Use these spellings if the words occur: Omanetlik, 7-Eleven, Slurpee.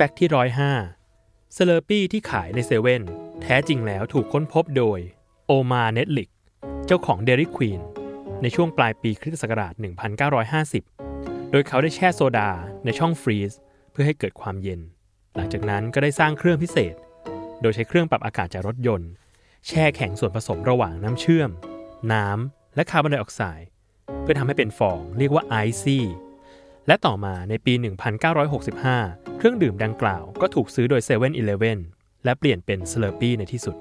แฟกต์ที่ 105 Slurpee ที่ขายในเซเว่นแท้จริงแล้วถูกค้นพบโดยโอมาเนตลิกเจ้าของเดลิควีนในช่วงปลายปีคริสตศักราช 1950 โดยเขาได้แช่โซดาในช่องฟรีซเพื่อให้เกิดความเย็นหลังจากนั้นก็ได้สร้างเครื่องพิเศษโดยใช้เครื่องปรับอากาศจากรถยนต์แช่แข็งส่วนผสมระหว่างน้ำเชื่อมน้ำและคาร์บอนไดออกไซด์เพื่อทำให้เป็นฟองเรียกว่าไอซี่และต่อมาในปี 1965 เครื่องดื่มดังกล่าวก็ถูกซื้อโดย 7-Eleven และเปลี่ยนเป็น Slurpee ในที่สุด